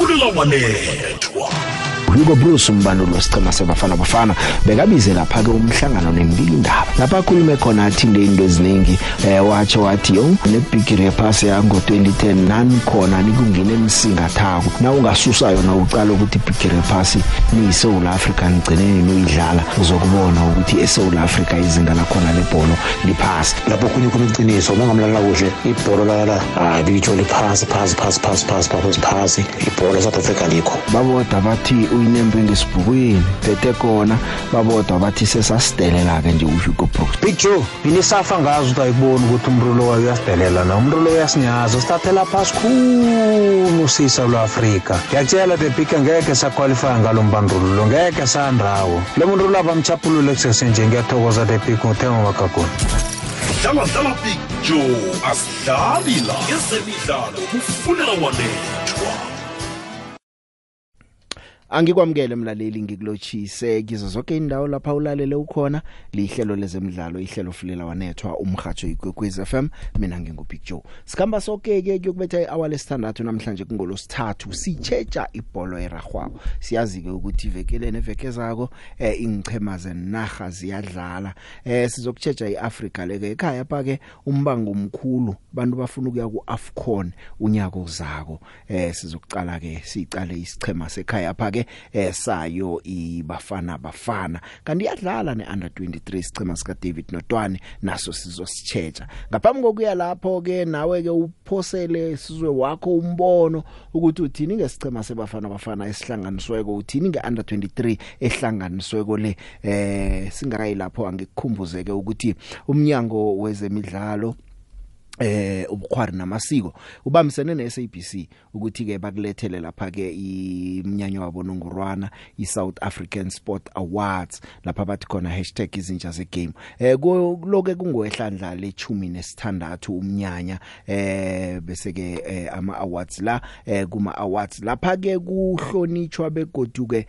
Bafuna wanethwa Hugo Broos umbandulo wesiqhema seBafana Bafana bekabize lapha ke umhlangano nembili indaba lapha khulume khona athi into eziningi watsho wathi yo nebig repass yango 2010 nani khona nikungena emsingathako na ungasusa yona uqala ukuthi big repass ni South Africa ngcinene noyidlala uzokubona ukuthi eSouth Africa izinga lakhona lebhono liphasa lapho kunye kumqiniso mangamlala kuhle ibhola la abitho liphasa pass ibhola South Africa likho baboda bathi inembe ngesibukweni bethe kona babodwa bathi sesasidelela ke nje uHugo Broos picture binisafa ngazo utayibona ukuthi umrulo wayo yasidelela na umrulo yasinyazo sithathela phasi khulu South Africa yakutshela the big ngeke sakwalifya ngalombandululo ngeke sandrawo le muntu lo abamchapulule kusese nje ngiyathokoza the big uThemba wakakho dala picture asidalila yesemidlalo ufuna wanethwa Angikwamukele mlaleli ngikulochise kizo zonke indawo lapha ulalele ukhona lihlelo lezemidlalo ihlelo fulela wanethwa umrhatjho iGwekwezi FM mina ngingupik Joe sikhamba sonke ke ukubetha ihour lesithandathu namhlanje kungolosithathu sitshetsha ibholo eragwawo siyazi ke ukuthi ivekele neveke zako ingchema zenarha ziyadlala sizokutshetsha iAfrica leke ekhaya pha ke umbango omkhulu bantu bafuna ukuya kuAFCON unyaka ozako sizokuqala ke siqale isichema sekhaya pha sayo iBafana Bafana kanti yadlala neUnder 23 sichema sika David Notoane naso sizositshetsha ngaphambi kokuya lapho ke nawe ke uphosele sizwe wakho umbono ukuthi uthini ngesichema seBafana Bafana esihlanganisweko uthini ngeUnder 23 ehlanganisweko le singakayi lapho angikukhumbuzeke ukuthi umnyango wezemidlalo ubukhwari namasiko ubambisene neSABC ukuthi ke bakulethele lapha ke iminyanyo wabo nongurwana iSouth African Sport Awards lapha bathi khona #izinja zegame kuloke kungowehlandla le16 umnyanya bese ke ama awards la kuma awards lapha ke kuhlonitshwa begoduke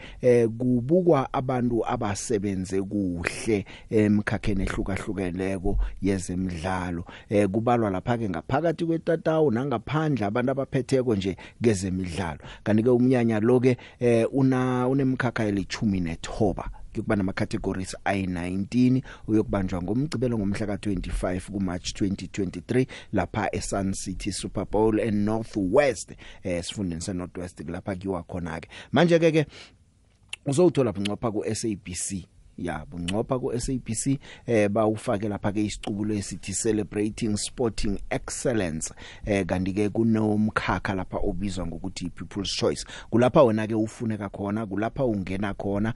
kubukwa abantu abasebenze kuhle emkhakheni ehlukahlukeneko yezemidlalo kubalwa lapha ke ngaphakathi kwetatawu nangaphandle abantu abaphetheko nje ngezemidlalo kanike umnyanya loke una unemkhakha eli-19 kuba nama categories ay-19 uyokubanjwa ngomgcibelo ngomhla ka-25 kuMarch 2023 lapha eSun City Super Bowl eNorthwest esifundeni seNorthwest lapha kiwa khona ke manje ke uzowuthola phanqopha kuSABC yabo ngopha ku SABC bawufake lapha ke isicubulo esithi celebrating sporting excellence kanti ke kunomkhakha lapha obizwa ngokuthi people's choice kulapha wena ke ufuneka khona kulapha ungena khona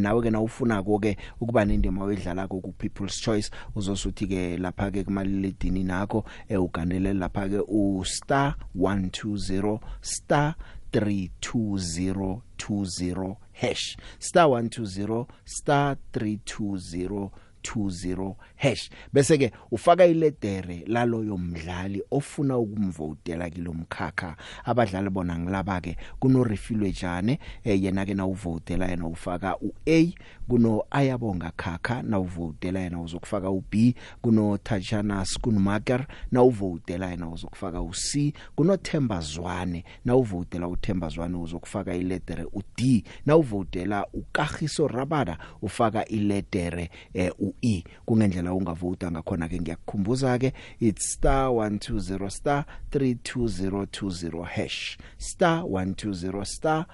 nawe ke nawufuna koke ukuba nendima wedlala ku people's choice uzosuthi ke lapha ke kumaliledini nakho uganelele lapha ke u star 120 star 32020 hash star 120 star 32020 hash bese ke ufaka iledere laloyo mdlali ofuna ukumvotela kilomkhakha abadlali bona ngilaba ke kuno refilwe jane yena ke nawuvotela yena ufaka uA kuno ayabonga khakha nawuvotela yena uzokufaka uB kuno Tajana Skunumaker nawuvotela yena uzokufaka uC kuno Temba Zwane nawuvotela uTemba Zwane uzokufaka iledere uD nawuvotela uKagiso Rabada ufaka iledere uE kungendlela ungavota ngakhona ke ngiyakukhumbuza ke it's star 120 star 32020 hash star 120 star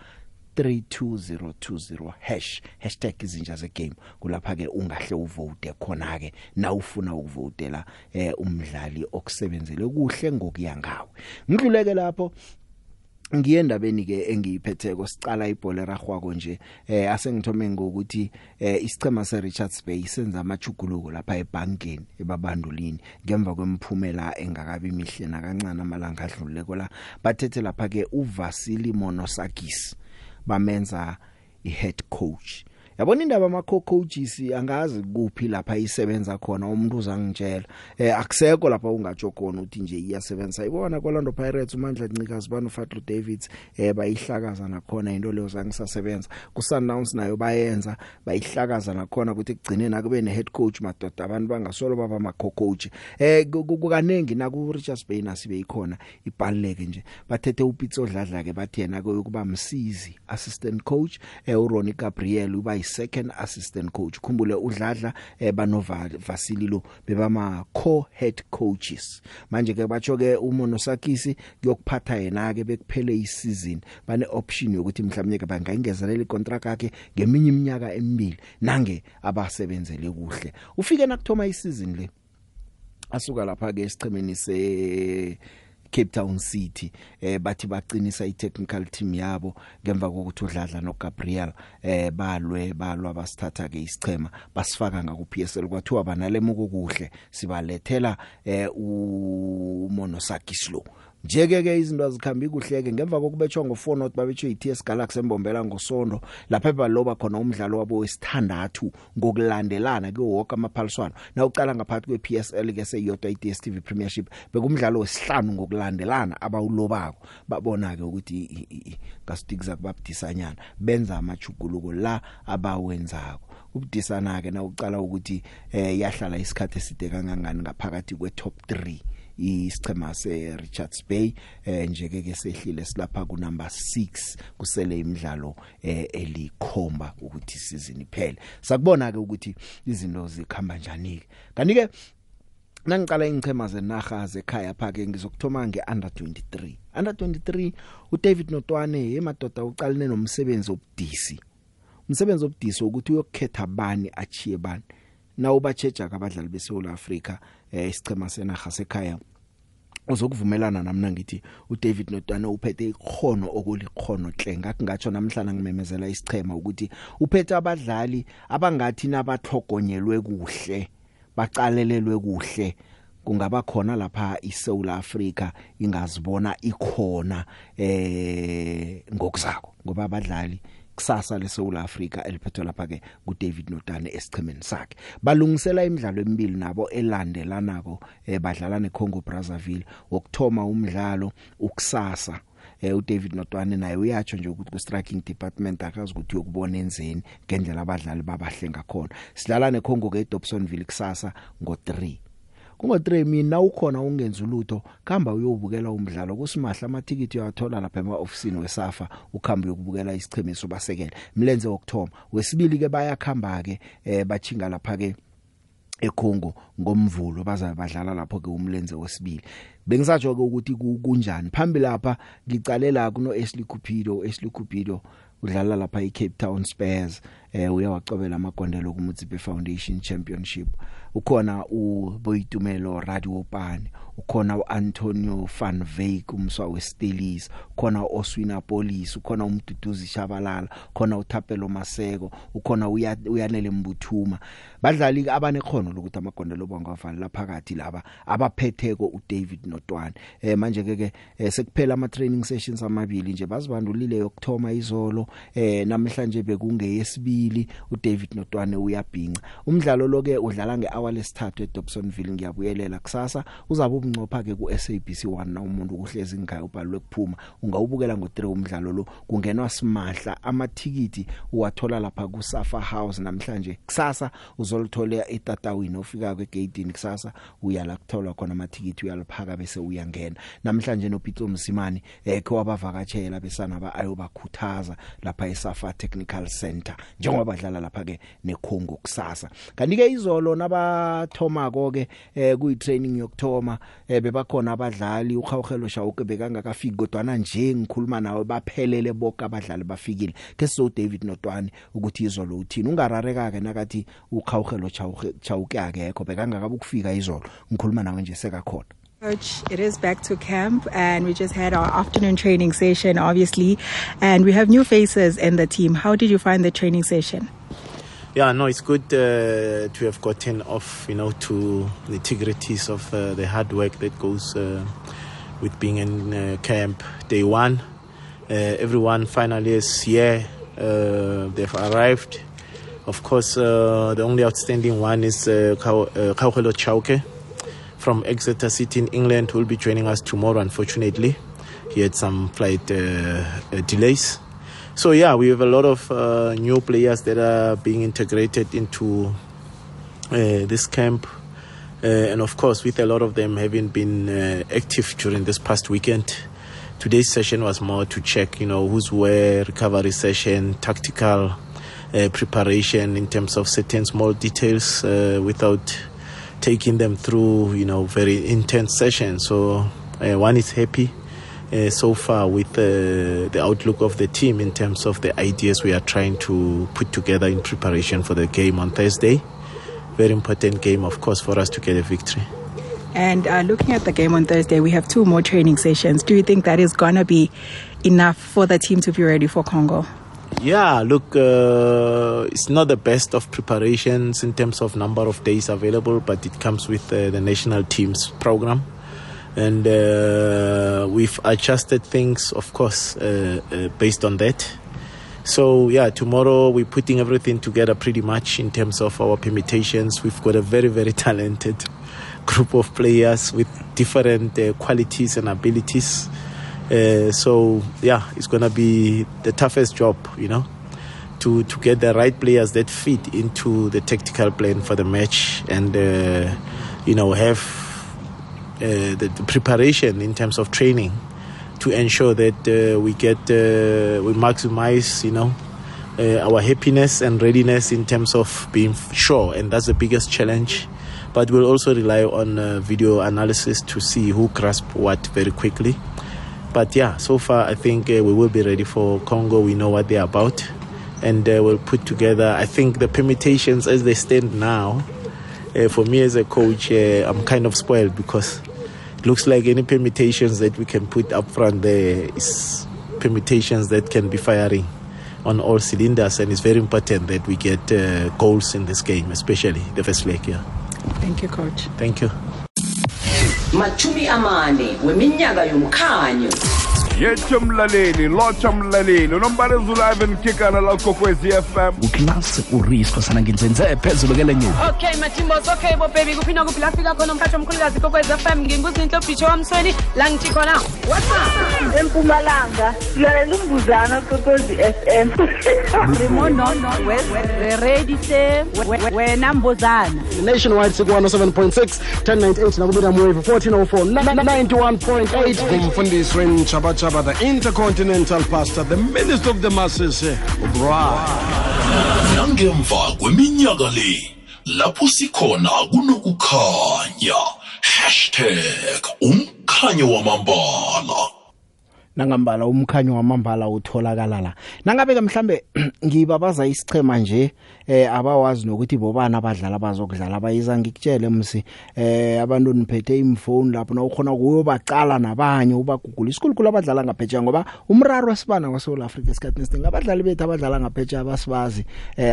32020 hash #izinja zegame kulapha ke ungahle uvote khona ke nawufuna ukuvotela umdlali okusebenzele kuhle ngokuya ngawe ngidluleke lapho ngiyendabeni ke engiyiphetheko sicala ibhola eragwako nje asengithome ngokuthi isichema seRichards Bay senza amajuguluko lapha eBankeni ebabandulini ngemva kwemphumela engakabi mihle nakancane amalanga adluleko la bathethe lapha ke uVasili Monosakis bamenza ihead coach yabona indaba ama coaches angazi kuphi lapha isebenza khona umuntu uzangitshela akusekho lapha ungatsho khona uthi nje iyasebenza ibona kwaLondo Pirates uMandla Ncikazi banu Fatlu Davids bayihlakaza nakhona into leyo zangisasebenza kusannounce nayo bayenza bayihlakaza nakhona ukuthi kugcine nakube nehead coach madoda abantu bangasolo baba ama coach kukanengi naku Richards Bay nasibe ikhona ibaleke nje bathethe uPitso Dladla ke bathi yena kuyokuba msizi assistant coach uRonnie Gabriel uba second assistant coach khumbule uDladla banovali Vasililo bebama co head coaches manje ke batsho ke uMonosakisi kuyokuphatha yena ke bekuphele isizini bane option yokuthi mhlawumnye ke bangaingezelela icontract yakhe ngeminye iminyaka emibili nange abasebenzele kuhle ufike nakuthoma isizini le asuka lapha ke sichimeni se Cape Town City bathi baqinisa i-technical team yabo ngemva kokuthi uDladla noGabriel balwa basithatha ke isichema basifaka ngaku PSL kwathiwa banalemuko kuhle sibalethela uMonosakislo njeke ke izinto azikhamba kuhleke ngemva kokubetshwa ngo4-0 babetshwe iTS Galaxy embombela ngosondo lapha baloba khona umdlalo wabo wesithandathu ngokulandelana ke wonke amaphaliswano na uqala ngaphakathi kwePSL ke seyodwa iDStv Premiership bekumdlalo wesihlanu ngokulandelana abawulobako babona ke ukuthi ngasithikiza kubabudisanyana benza amajuguluko la abawenzako ubudisana ke na uqala ukuthi yahlala isikhathe eside kangangani ngaphakathi kweTop 3 isichema seRichards Bay njeke ke sehlile silapha ku number 6 kusele imidlalo elikhomba ukuthi season iphele sakubona ke ukuthi izinto zikhamba njani ke kanti ke nangiqala ingchema zenarha zekhaya phaka ngizokuthoma ngeUnder 23 Under 23 uDavid Notoane yemadoda uqalene nomsebenzi obudisi umsebenzi obudisi ukuthi uyokhetha bani achiye bani na ubatsheja kabadlali beSouth Africa isichema senarha sekhaya uzokuvumelana namna ngithi uDavid Notoane uphethe ikhono okulikhono hle ngakungatsho namhlanje ngimemezela isichema ukuthi uphethe abadlali abangathi nabathlogonyelwe kuhle baqalelelwe kuhle kungaba khona lapha iSouth Africa ingazibona ikhona ngokuzako ngoba abadlali kusasa leSouth Africa eliphethwe lapha ke kuDavid Notoane esichimeni sakhe balungisela imidlalo emibili nabo elandelanako badlala neCongo Brazzaville wokuthoma umdlalo ukusasa uDavid Notoane naye uyatsho nje ukuthi kustriking department akazi ukuthi uyokubona enzeni ngendlela abadlali babahle ngakhona sidlala neCongo ke eDobsonville kusasa ngo3 kungo3 mina ukhona ungenza ulutho khamba uyobukela umdlalo kusimahla amathikiti yathola lapha ema-officeini weSAFA ukhamba uyokubukela isichimiso basekela mlenze wokthoma wesibili ke bayakhamba ke bachinga lapha ke eCongo ngomvulo bazabadlala lapho ke umlenze wesibili bengisajoke ukuthi kunjani phambi lapha ngicalela kuno Ashley Cupido udlala lapha eCape Town Spurs uyawacobela amagondelo kuMutsipe Foundation Championship ukhona uBoitumelo Radiopane ukhona uAntonio van Wyk umswa weStelis ukhona uOswin Appollis ukhona uMduduzi Shabalala ukhona uThapelo Maseko ukhona uyanele Mbuthuma badlali abanekhono lokuthi amagondelo bangavali laphakathi laba abaphetheko uDavid Notoane manje ke sekuphela ama training sessions amabili nje bazibandulile yokthoma izolo namhlanje bekungeyesibili uDavid Notoane uyabhinca umdlalo lo ke udlala ngehour lesithathu eDobsonville ngiyabuyelela kusasa uzabe ubunqopha ke kuSABC 1 na umuntu uhlezi ngikhaya ubhalwe kuphuma ungawubukela ngo3 umdlalo lo kungenwa simahla amathikiti uwathola lapha kuSafa House namhlanje kusasa uzolithola etatawini ofika kweGateini kusasa uyala kuthola khona amathikiti uyaliphaka bese uyangena namhlanje noPitso Msimani ekho wabavakatshela besana ayobakhuthaza lapha eSafa Technical Center njengoba badlala lapha ke neCongo kusasa kanti ke izolo nabathoma konke kuyitraining yokthoma bebakhona abadlali uKhauhelo Chauke bekangakafiki kodwa nje ngikhuluma nawe baphelele bonke abadlali bafikile ke so David Notoane ukuthi izolo uthini ungarareka ke nakathi uKhauhelo Chauke akekho bekangakabukufika izolo ngikhuluma nawe nje sekakhona Coach, it is back to camp and we just had our afternoon training session obviously and we have new faces in the team. How did you find the training session? Yeah, no, it's good to have gotten off, to the integrities of the hard work that goes with being in camp day one. Everyone finally is here. They've arrived. Of course, the only outstanding one is Khauhelo Chauke from Exeter City in England, who will be joining us tomorrow. Unfortunately, he had some flight delays. So yeah, we have a lot of new players that are being integrated into this camp. And of course, with a lot of them having been active during this past weekend, today's session was more to check, you know, who's where, recovery session, tactical preparation in terms of certain small details without taking them through, you know, very intense sessions. So one is happy so far with the outlook of the team in terms of the ideas we are trying to put together in preparation for the game on Thursday. Very important game, of course, for us to get a victory. And looking at the game on Thursday, we have two more training sessions. Do you think that is going to be enough for the team to be ready for Congo? Yeah, look, it's not the best of preparations in terms of number of days available, but it comes with the national team's program. And we've adjusted things, of course, based on that. So yeah, tomorrow we're putting everything together pretty much in terms of our permutations. We've got a very, very talented group of players with different qualities and abilities. So yeah, it's going to be the toughest job, you know, to get the right players that fit into the tactical plan for the match and, you know, have the preparation in terms of training to ensure that we maximize, you know, our happiness and readiness in terms of being sure, and that's the biggest challenge. But we'll also rely on video analysis to see who grasps what very quickly. But yeah, so far I think we will be ready for Congo. We know what they're about, and we'll put together, I think, the permutations as they stand now. For me as a coach, I'm kind of spoiled because looks like any permutations that we can put up front there is permutations that can be firing on all cylinders, and it's very important that we get goals in this game, especially the first leg. Yeah. Thank you, coach. Thank you. Machumi amane weminyaka yomkhanyo yethomlaleli lothomlaleli nombale zulaiven kikana la Kokwezi FM uklasi urisco sana ngizenzele phezulu ke lenyu. Okay Matimbo, okay bo baby, kuphina kuphi lafika khona umkhatho omkhulukazi Kokwezi FM nginguza inhlobhicho wamsweni la ngithi khona what's up eMpumalanga silalela umbuzana Kokwezi FM limono west ready se wena mbuzana nationwide sikwana 7.6 1098 nakubona move 1404 91.8 umfundisi Ren Chabacha, the intercontinental pastor, the minister of the masses, nangemva kweminyaka le lapho sikhona kunokukhanya #umkhanyo wamambala. Nangambala umkhanyo wamambala utholakala la. Nangabe mhlambe ngibabaza isichema nje abawazi nokuthi bobani abadlali bazokudlala abayiza ngikutshele msi abantu niphethe imphone lapho nawukhona ukuyobacala nabanye ubagugula isikhulukulu abadlala ngaphetjha ngoba umraro wasibana kwaSouth Africa esikhathini esinengi abadlali bethu abadlala ngaphetjha abasibazi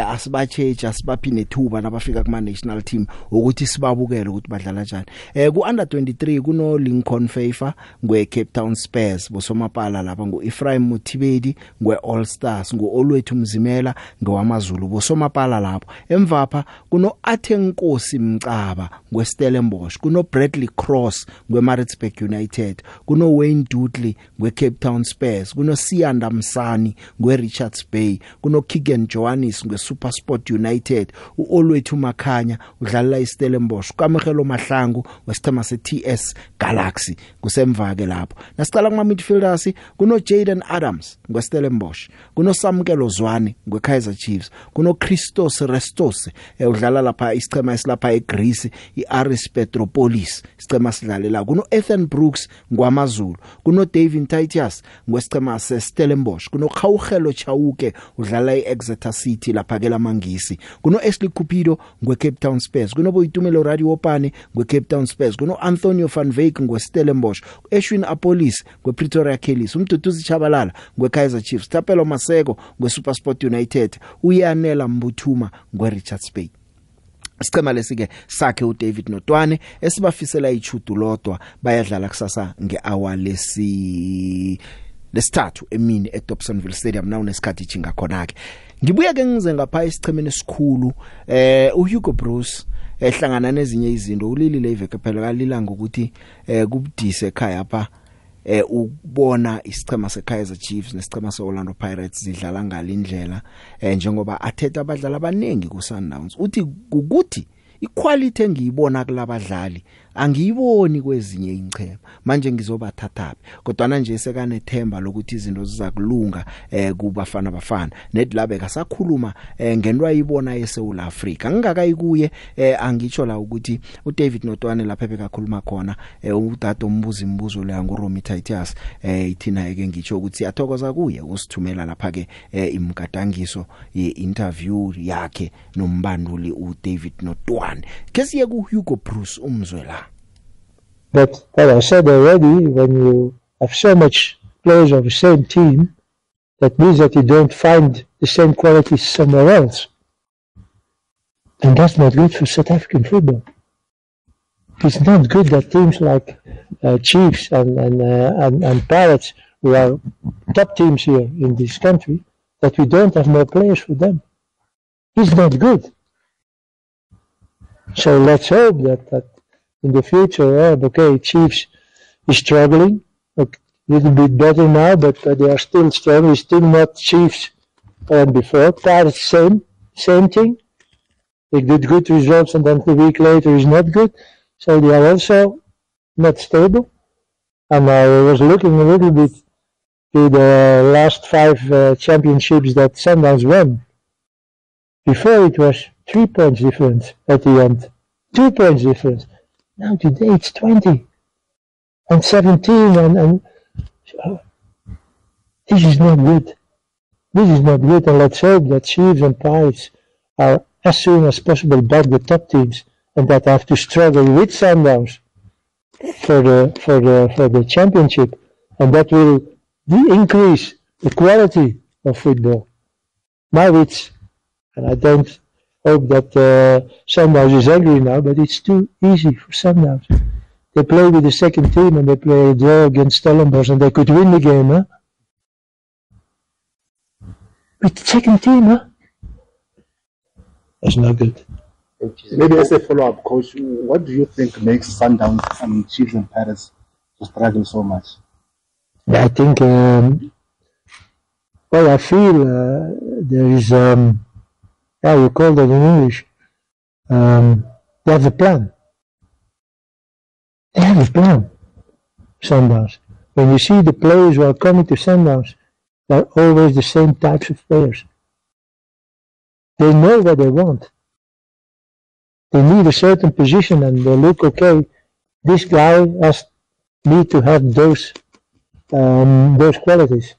asibatsheje asibaphine thuba nabafika kuma national team ukuthi sibabukele ukuthi badlala njani. Ku under 23 kuno Lincoln Fafa ngwe Cape Town Spurs bosoma pala lapha ngo Ifraim Mthivedi ngwe All Stars ngo Olwethu Mzimela ngowamaZulu bosoma pala lapho emvapha kuno Athenkosi Mcaba ngwe Stellenbosch kuno Bradley Cross ngwe Maritzburg United kuno Wayne Dudley ngwe Cape Town Spurs kuno Siyanda Msani ngwe Richards Bay kuno Kigen Johannes ngwe SuperSport United uOlwethu Makhanya udlalela iStellenbosch kaMkhelo Mahlangu wesithema seTS Galaxy kusemvake lapho nasiqala kuma midfielders kuno Jaden Adams ngwe Stellenbosch kuno Samkhelo Zwane ngwe Kaizer Chiefs kuno Christos Restos udlala lapha isichema esilapha eGreece iAris Petropolis isichema sidlalela kuno Ethan Brooks ngwamaZulu kuno David Titus ngwesichema seStellenbosch kuno Khauhelo Chauke udlala eExeter City lapha ke lamangisi kuno Ashley Cupido ngweCape Town Spurs kuno Boitumelo Radiopane ngweCape Town Spurs kuno Antonio van Wyk ngweStellenbosch Oswin Appollis ngwePretoria Kellys umduduzi Chabalala ngweKaizer Chiefs Tapelo Maseko ngweSuperSport United Iyanela Mbuthuma ngweRichards Bay. Isichema lesike sakhe uDavid Notoane esibafisela ichudu lodwa bayadlala kusasa ngehour lesi lesithathu emini eDobsonville Stadium nawunesikhathi chinga khona ke. Ngibuya ke ngize ngapha isichemeni esikhulu uHugo Broos ehlangana nezinye izinto ulilile iveke phela kalila ngokuthi kubudise ekhaya apha ubona isichema seKaizer Chiefs nesichema seOrlando Pirates zidlala ngalindlela njengoba athetha abadlali abaningi kuSundowns uthi ukuthi iquality engiyibona kulabadlali angiyiboni kwezinye ingchema manje ngizobathathaphi kodwa nje sekanethemba lokuthi izinto zizakulunga kubafana bafana nedilabeka sakhuluma ngenwa ibona eSouth Africa ngingakayikuye angitsho la ukuthi uDavid Notoane lapha bekakhuluma khona udade ombuzi imbuzo leya ngoRomititus ithina eke ngitsho ukuthi athokoza kuye usithumela lapha ke imgadangiso yeinterview yakhe nombanduli uDavid Notoane kesiye kuHugo Broos umzwela. But as I said already, when you have so much players of the same team, that means that you don't find the same qualities somewhere else. And that's not good for South African football. It's not good that teams like Chiefs and Pirates, who are top teams here in this country, that we don't have more players for them. It's not good. So let's hope that in the future, okay, Chiefs is struggling a little bit better now, but they are still struggling, still not Chiefs before. Pirates, same thing. They did good results and then a week later is not good. So they are also not stable. And I was looking a little bit to the last five championships that Sundowns won. Before it was 3 points difference at the end, 2 points difference. Now today it's 20 and 17 and so this is not good. This is not good, and let's hope that Chiefs and Pirates are as soon as possible back the top teams and that have to struggle with Sundowns for the championship, and that will increase the quality of football. Now it's, and I don't hope that Sundowns is angry now, but it's too easy for Sundowns. They play with the second team and they play a draw against Stellenbosch and they could win the game, huh? With the second team, huh? That's not good. Maybe as a follow-up, Coach, what do you think makes Sundowns and Chiefs and Pirates to struggle so much? I think, well, I feel there is... yeah, you call that in English. They have a plan. They have a plan, Sundowns. When you see the players who are coming to Sundowns, they're always the same types of players. They know what they want. They need a certain position and they look, okay, this guy has me to have those qualities.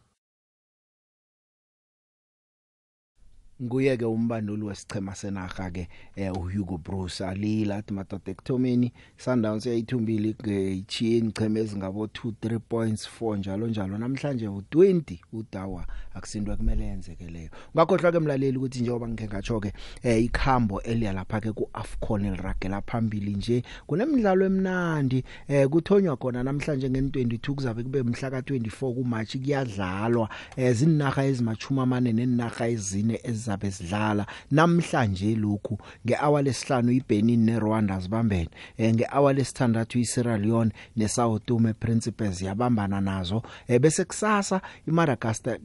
Nguye ke umbanduli wesichema senarha ke uHugo Broos alila athi madoda ekuthomeni Sundowns yayithumbile ichini icheme ezingabo 2-3 points 4 njalo njalo namhlanje u20 uDawa akusindwa kumele yenzeke leyo. Ngakhohlwa ke mlaleli ukuthi njengoba ngikhengatsho ke ikhambo eliya lapha ke kuAFCON eliragela phambili nje kunemidlalo emnandi kuthonywa khona namhlanje nge22 kuzabe kube mhla ka24 kuMarch kuyadlalwa izinarha ezimachuma mane nenarha ezine bezidlala namhlanje lokhu ngehour lesihlanu iBenin neRwanda zibambene ngehour lesithandathu iSierra Leone neSao Tome Principe ziyabambana nazo bese kusasa iMadagascar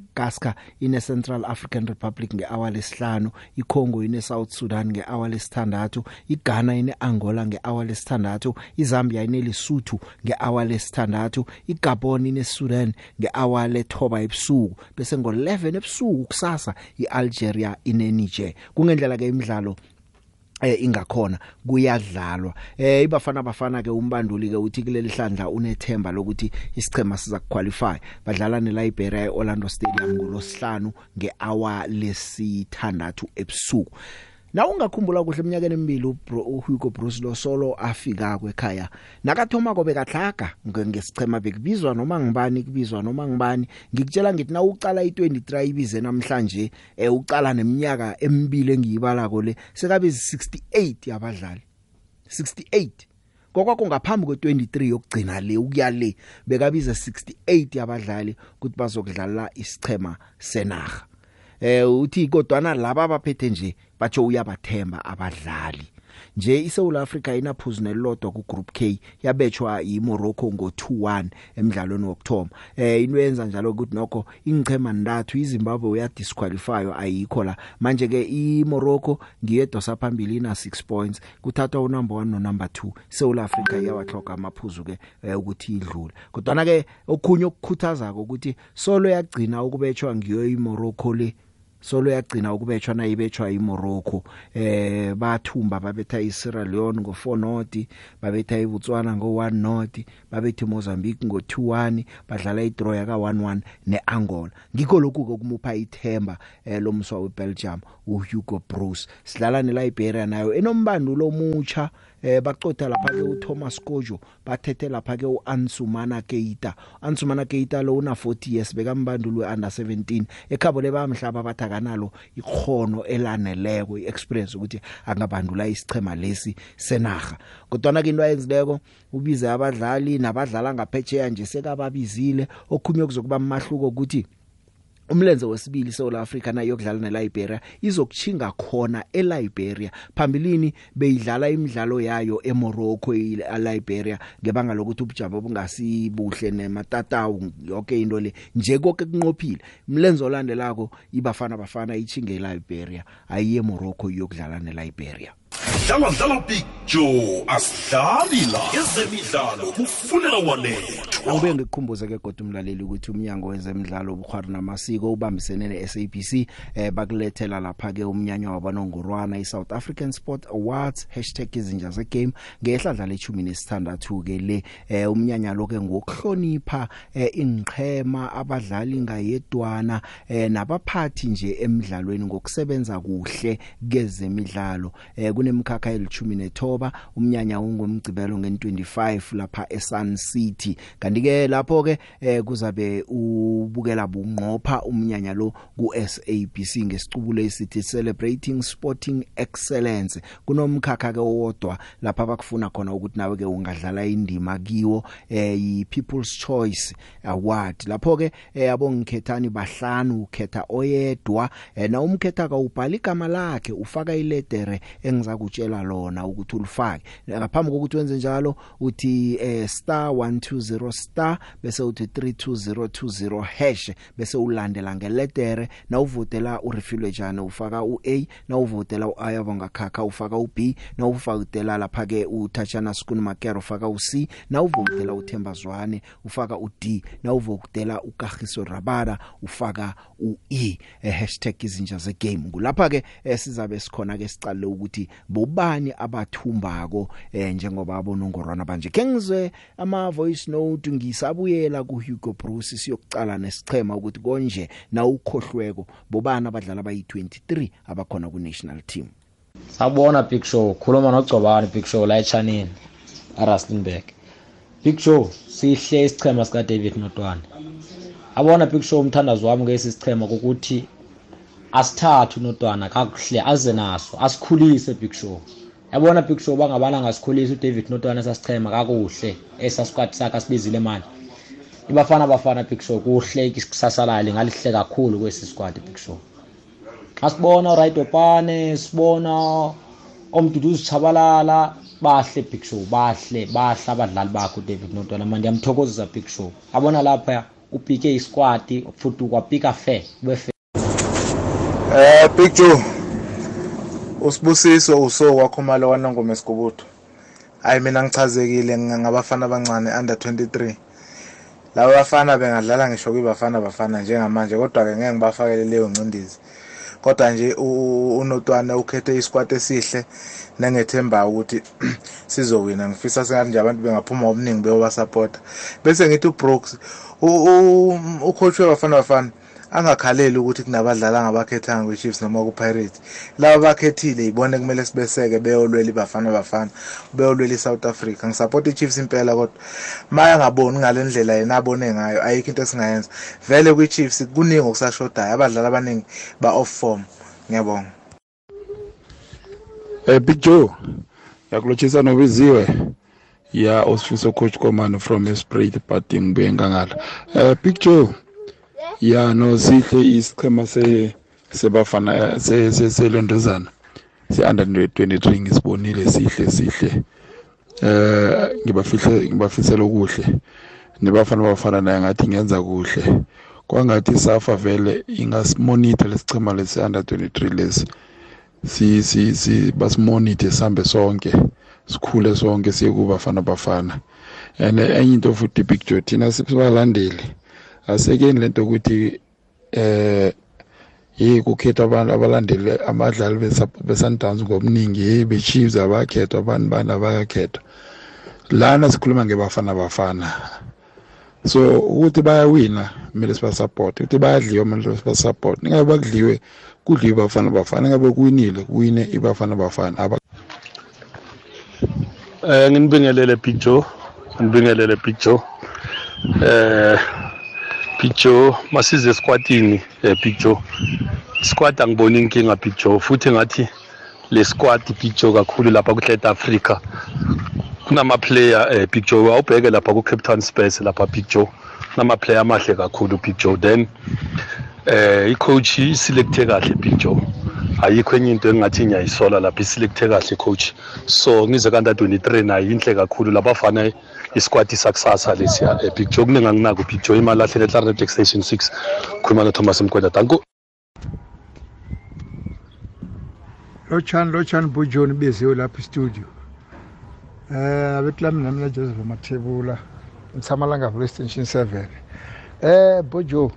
ineCentral African Republic ngehour lesihlanu iCongo ineSouth Sudan ngehour lesithandathu iGhana ineAngola ngehour lesithandathu iZambia ineLesotho ngehour lesithandathu iGabon ineSudan ngehour lethoba ebusuku bese ngo11 ebusuku kusasa iAlgeria inenije kungendlela ke imidlalo ingakhona kuyadlalwa ibafana ke umbanduli ke uthi kuleli hlandla unethemba lokuthi isichema siza qualify badlala neLiberia eOrlando Stadium ngolosihlanu ngehour lesithandathu ebusuku. Na ungakhumbula kuhle eminyakeni emibili uHugo Broos lo solo afika kwekhaya nakathoma kobe kahlaga ngesichema bekubizwa noma ngibani kubizwa noma ngibani ngikutshela ngithi na uqala i23 ibize namhlanje uqala neminyaka emibili engiyibala ko le sekabe 68 yabadlali 68 kokwakungaphambi kwe23 yokugcina le ukuya le bekabiza 68 yabadlali ukuthi bazokudlala isichema senarha. uthi kodwana laba abaphethe nje batsho uyabathemba abadlali. Nje iSouth Africa inaphuzu nelodwa ku Group K yabetshwa iMorocco ngo 2-1 emidlalweni wokthoma. Inwenza njalo ukuthi nokho ingchema ndathu iZimbabwe uyadisqualify ayikho la. Manje ke iMorocco ngiyedosa phambili na 6 points kuthathwa unumber 1 no number 2. South Africa iyawathoka amaphuzu ke ukuthi idlule. Kodwana ke okhunye okukhuthazako ukuthi solo yagcina ukubetshwa ngiyo iMorocco le. Solo yagcina ukubetshwa na ibetshwa iMorocco bathumba babetha iSierra Leone ngo 4-0, babetha iBotswana ngo 1-0, babetha iMozambique ngo 2-1, badlala idraw ka 1-1 neAngola. Ngikho lokhu kokumupha ithemba lomswa weBelgium uHugo Broos. Sidlala neLiberia nayo enombandulo omutsha. Baqotha lapha ke uThomas Kojo, bathethe lapha ke uAnsumana Keita. Ansumana Keita lo una 40 years bekambandulwe under 17. Ekhabo lebamhlaba bathakanalo ikhono elaneleko iexperience ukuthi angabandula isichema lesi senarha. Kodwana ke into ayenzileko ubiza abadlali nabadlala ngaphetsheya nje sekababizile okhunye kuzokuba mahluko ukuthi umlenze wesibili South Africa nayo yokudlala neLiberia izokuchinga khona eLiberia. Phambilini beyidlala imidlalo yayo eMorocco eLiberia ngebanga lokuthi ubujamo bungasibuhle nematatawu yonke into le nje konke kunqophile. Umlenze olandelako iBafana ichinge eLiberia ayiye eMorocco yokudlala neLiberia. Dlala picture asidlalila ezemidlalo kufunela walethu. Ube ngikhumbuze ke kodwa umlaleli ukuthi umnyango wezemidlalo ubukhwari namasiko ubambisene neSABC bakulethela lapha ke umnyanya wabanongorwana iSouth African Sport Awards #izinja zegame ngehlandla le16 nesithandathu ke le umnyanya lo ke ngokuhlonipha ingqhema abadlali ngayedwana nabaphathi nje emidlalweni ngokusebenza kuhle kezemidlalo. Kunemkhakha eli19 umnyanya ongomgcibelo nge25 lapha eSun City. Kanti ke lapho ke kuzabe ubukela bunqopha umnyanya lo kuSABC ngesicubulo esithi Celebrating Sporting Excellence. Kunomkhakha ke owodwa lapha bakufuna khona ukuthi nawe ke ungadlala indima kiwo iPeople's Choice Award. Lapho ke abongikhethani bahlanu ukhetha oyedwa na umkhetha ka ubhali igama lakhe ufaka iledere engizakutshela lona ukuthi ulifake. Ngaphambi kokuthi wenze njalo uthi *120* bese uthi 32020 hash bese ulandela ngelettere. Na uvotela uRefilejane ufaka uA, na uvotela uAyabonga Khakha ufaka uB, na uvotela lapha ke uThachana Skun Makero ufaka uC, na uvotela uThemba Zwane ufaka uD, na uvotela uKagiso Rabada ufaka uE. #izinja zegame kulapha ke sizabe sikhona ke sicale ukuthi bobani abathumbako njengoba abonongorwana banje. Kengizwe ama voice note ngisabuyela ku Hugo Broos siyokucala nesichema ukuthi konje na ukhohlweko bobani abadlali abayi23 abakhona ku national team. Sabona Big Show khuluma noGcobani Big Show la eChanini Rustenburg. Big Show sihle isichema sika David Notoane. Abona Big Show umthandazo wami ke sisichema ukuthi asithathu uNotoane kakuhle aze naso asikhulise Big Show. Yabona Big Show bangabana ngasikhulisa uDavid Notoane sasichema kakuhle esasquad sakhe asibizile manje. iBafana Big Show kuhle ikusasalali ngalihle kakhulu kwesi squad Big Show. Asibona uRadopane, sibona omduduzi Chabalala bahle Big Show, bahle abadlali bakho uDavid Notoane manje yamthokozisa Big Show. Abona lapha upike isquad futhi kwapika fair wefair. Big Joe usibusiso uso wakho mali wanongoma eSigubudu. Hayi mina ngichazekile ngabafana abancane under 23. Laba bafana bengadlala ngisho kuBafana njengamanje kodwa ke ngeke ngibafakele leyo ngcindizi. Kodwa nje uNotoane ukhethe isquad esihle nangethemba ukuthi sizowina. Ngifisa sengathi abantu bengaphuma obuningi beyoba supporta. Bese ngithi uBroos ucoach weBafana angakhaleli ukuthi kunabadlali ngabakhetha ngeChiefs noma kuPirates. Laba bakhethile ibone kumele sibeseke beyolwela iBafana beyolwela iSouth Africa. Ngisupport iChiefs impela kodwa maya ngaboni ngalendlela yena abone ngayo ayikho into singayenza. Vele kuChiefs kuningi okusashodayo abadlali abaningi ba off form. Ngiyabonga. Big Joe yakulochisa nobiziwe ya office coach command from Espreet parting bengangala. Big Joe ya no sihle isichema se sebafana selondozana se under 23 ngisibonile sihle ngibafisela okuhle nebafana naye ngathi ngenza kuhle kwangathi safa vele ingasimonitor lesicema lesi under 23 lesi si basimonitor sambe sonke sikhule sonke siye kubafana bafana and enye into futhi picture thina sibalandeli asekeni lento ukuthi yikukhetha abantu abalandeli amadlali besandowns ngomningi beChiefs abakhetha abantu bana abakhetha lana sikhuluma ngebafana bafana so ukuthi bayawina mele siba support ukuthi bayadliwa mele siba support ningabe bakudliwe kudliwa bafana bafana ngabe kuwinile kuwine ibafana bafana aba nginibingelele picture picture masize squadini picture squad angiboni inkinga picture futhi ngathi le squad picture kakhulu lapha kuhleta Africa kunama player picture wawubheke lapha ku Cape Town Spurs lapha picture kunama player amahle kakhulu picture then icoach iselecte kahle picture ayikho enye into engathi ngiyayisola lapha iselecte kahle coach so ngize kanti 23 nayo inhle kakhulu labafana isquad isakusasa lesiya picture kuningi anginako picture imali lahle le Claret Station 6 khuluma no Thomas Mkwenda danko Lochan Bujoni beziwe lapha studio abethlami nami la Joseph Mathebula mthamalanga Claret Station 7 Bojo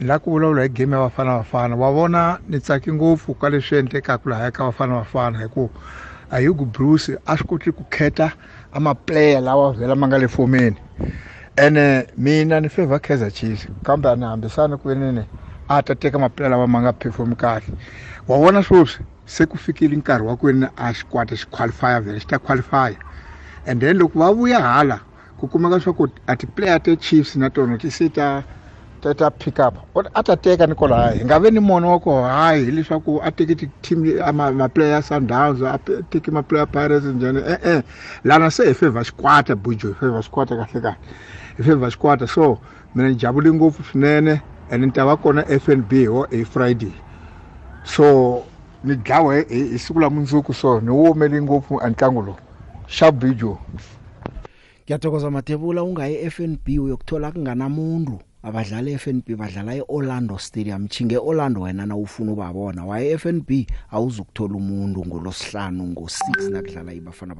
la kula ula game bafana wabona nitsaki ngofu ka leshente kakula hayaka bafana hayiku Hugo Broos ashikuthi kukhetha ama player lawa vela mangale formeni ene mina ni favor Kaizer Chiefs kamba anahambisana kuwenene atateka ama player lawa manga perform kahle wabona source sekufikile inkari wakuwenene ashkwata qualifier vela sta qualifier and then look wabuya hala kukumeka sokuthi ati player te Chiefs natona tisita tata pick up atateka nikola hayi ngabe ni mono wako hayi lishaku ateki team ama player Sundowns ateki ma player Pirates njani lana se ifeva squatter bujo ifeva squatter kahleka ifeva squatter so mina njabule ngofu swinene and ntaba kona FNB ho a Friday so ni gawe isikula munzuku so ni womeli ngofu antangulo shabujo ngiyathokoza Mathebula ungaye FNB uyokuthola kunganamuntu abadlali FNB badlala eOrlando Stadium chinge Orlando wena na ufuna ubabona waye FNB awuzukuthola umuntu ngolosihlanu ngo6 nakudlala ibafana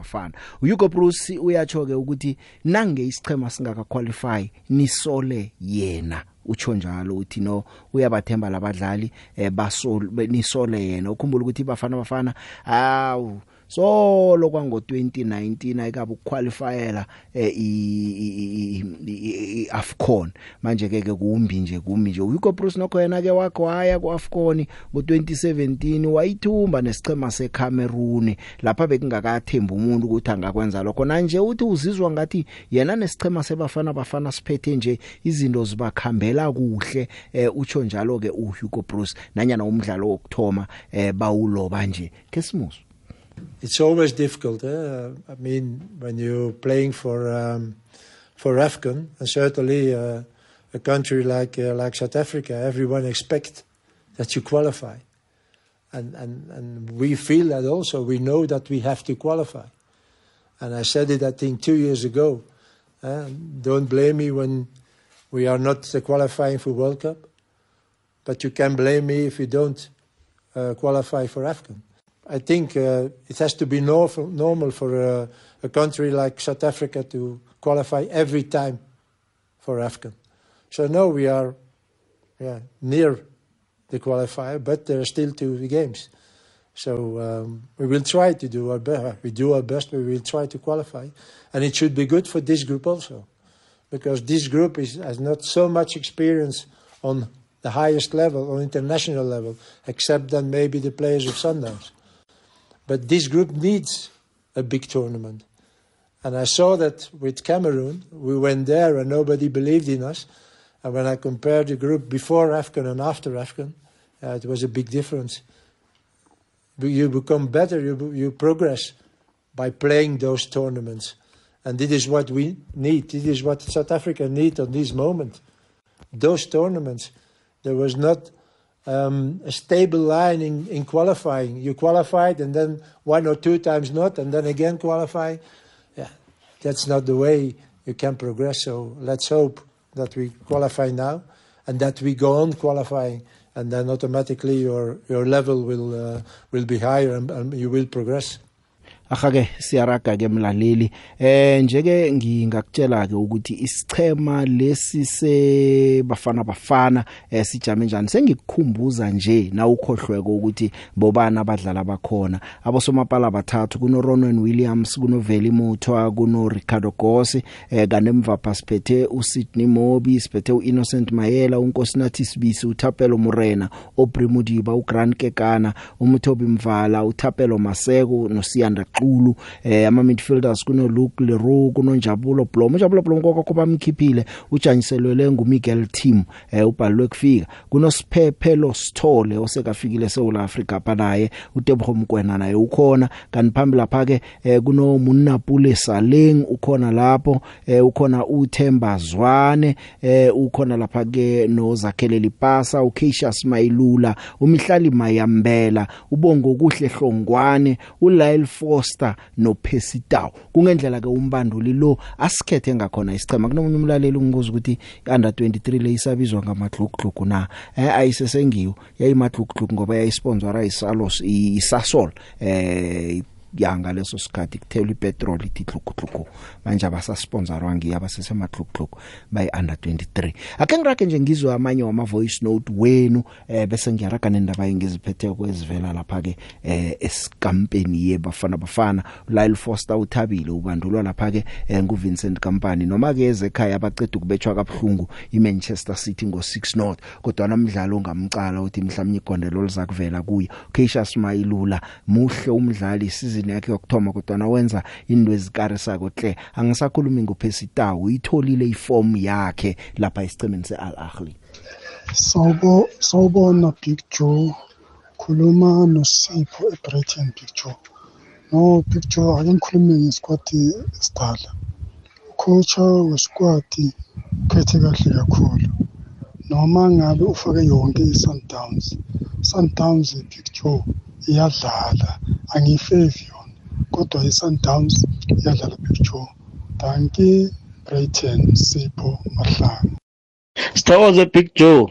Hugo Broos uyachoke ukuthi nange isichema singaka qualify nisole yena utsho njalo uthi no uyabathemba labadlali basole nisole yena ukhumbula ukuthi ibafana awu so lokwa ngo 2019 ayikabu qualifier AFCON manje ke kumbi nje Hugo Broos nokho yena ke wakho haya ku AFCON ngo 2017 wayithumba nesicema seCameroon lapha bekungakathemba umuntu ukuthi angakwenza lokho nanje uthi uzizwa ngathi yena nesicema sebafana siphethe nje izinto zibakhambela kuhle utsho njalo ke uHugo Broos nanyana umdlalo wokthoma bawuloba nje kesimuso. It's always difficult. I mean, when you're playing for AFCON, and certainly a country like South Africa, everyone expects that you qualify, and we feel that also. We know that we have to qualify, and I said it, I think, 2 years ago. Don't blame me when we are not qualifying for World Cup, but you can blame me if you don't qualify for AFCON. I think it has to be normal for a country like South Africa to qualify every time for AFCON. So now we are near the qualifier, but there are still 2 games. So we will try to do our best. We do our best, we will try to qualify. And it should be good for this group also, because this group has not so much experience on the highest level, on international level, except than maybe the players of Sundowns. But this group needs a big tournament. And I saw that with Cameroon. We went there and nobody believed in us. And when I compared the group before AFCON and after AFCON, it was a big difference. You become better, you progress by playing those tournaments. And this is what we need. This is what South Africa needs at this moment. Those tournaments. There was not a stable line in qualifying. You qualified and then one or two times not, and then again qualify. Yeah, that's not the way you can progress. So let's hope that we qualify now and that we go on qualifying, and then automatically your level will be higher and you will progress. Akhage siyaraga ke mlaleli njeke ngingakutshela ke ukuthi isichema lesi sebafana sijame njani. Sengikukhumbuza nje na ukhohlweko ukuthi bobani abadlali bakhona. Abosomapala bathathu, kuno Ronwen Williams, kuno Veli Mutwa, kuno Ricardo Gosi, kanemva pasiphethe uSidney Mobi, siphethe uInnocent Mayela, uNkosinathi Sibisi, uThapelo Murena, oPrimudiba, uGrant Kekana, uMthobi Mvala, uThapelo Maseko noSiyanda Xulu. Ama midfielders kuno Luke Leroux, kuno Njabulo Blom. Njabulo Blom kokho bamkhiphile, ujanyiselwe nguMiguel Team, ubhalwe kufika. Kuno Siphephelo Sithole osekafikile eSouth Africa panaye, uTebogo Mkwena naye ukhona. Kanti phambi lapha ke kuno Munnapule Saleng ukhona lapho, ukhona uTemba Zwane, ukhona lapha ke noZakheleli Pasa, uKeisha Smailula, uMihlali Mayambela, uBongokuhle Hlongwane, uLyle Foster noPesitaw. Kungendlela ke umbanduli lo asikhethe ngakhona isichema. Kunomunye umlaleli ungibuza ukuthi under 23 le isabizwa ngamadlugdlugu na ayisesengiyo yayimadlugdlugu ngoba yayisponsorwa yiSalos iSasol yanga leso sikhathi kuthela ipetrol itidlugdlugu manje abasasponsorwa ngiyabasesemadlugdlugu by under 23. Akengirake nje ngizwa amanye wama voice note wenu bese ngiyaraka nendaba engiziphethe kwezivela lapha ke esikampeni yebafana. Lyle Foster uthabile ubandulwa lapha ke nguVincent Kompany, noma ke ezekhaya abaceda ukubetshwa kabuhlungu iManchester City ngo 6-0, kodwa namdlalo ongamcala uthi mhlawumnye igondelo lizakuvela kuye. Keisha Smailula muhle umdlali isizini yakhe yokthoma, kodwa nawenza into ezikarisa kohle. Angisakhulumi ngoPesitawu, itholile iform yakhe lapha esiqemeni seAl Ahly. Sawubona Big Joe, khuluma noSipho eBritain. Big Joe, no Big Joe, akangikhulumi ngesquad esidala. Coach wesquad ukhethe kahle kakhulu, noma ngabe ufake yonke iSundowns. Big Joe iyadlala, angifevi yona, kodwa iSundowns iyadlala. Big Joe, thank you Britain. Sipho Mahlanga. Sithokoze Big Joe.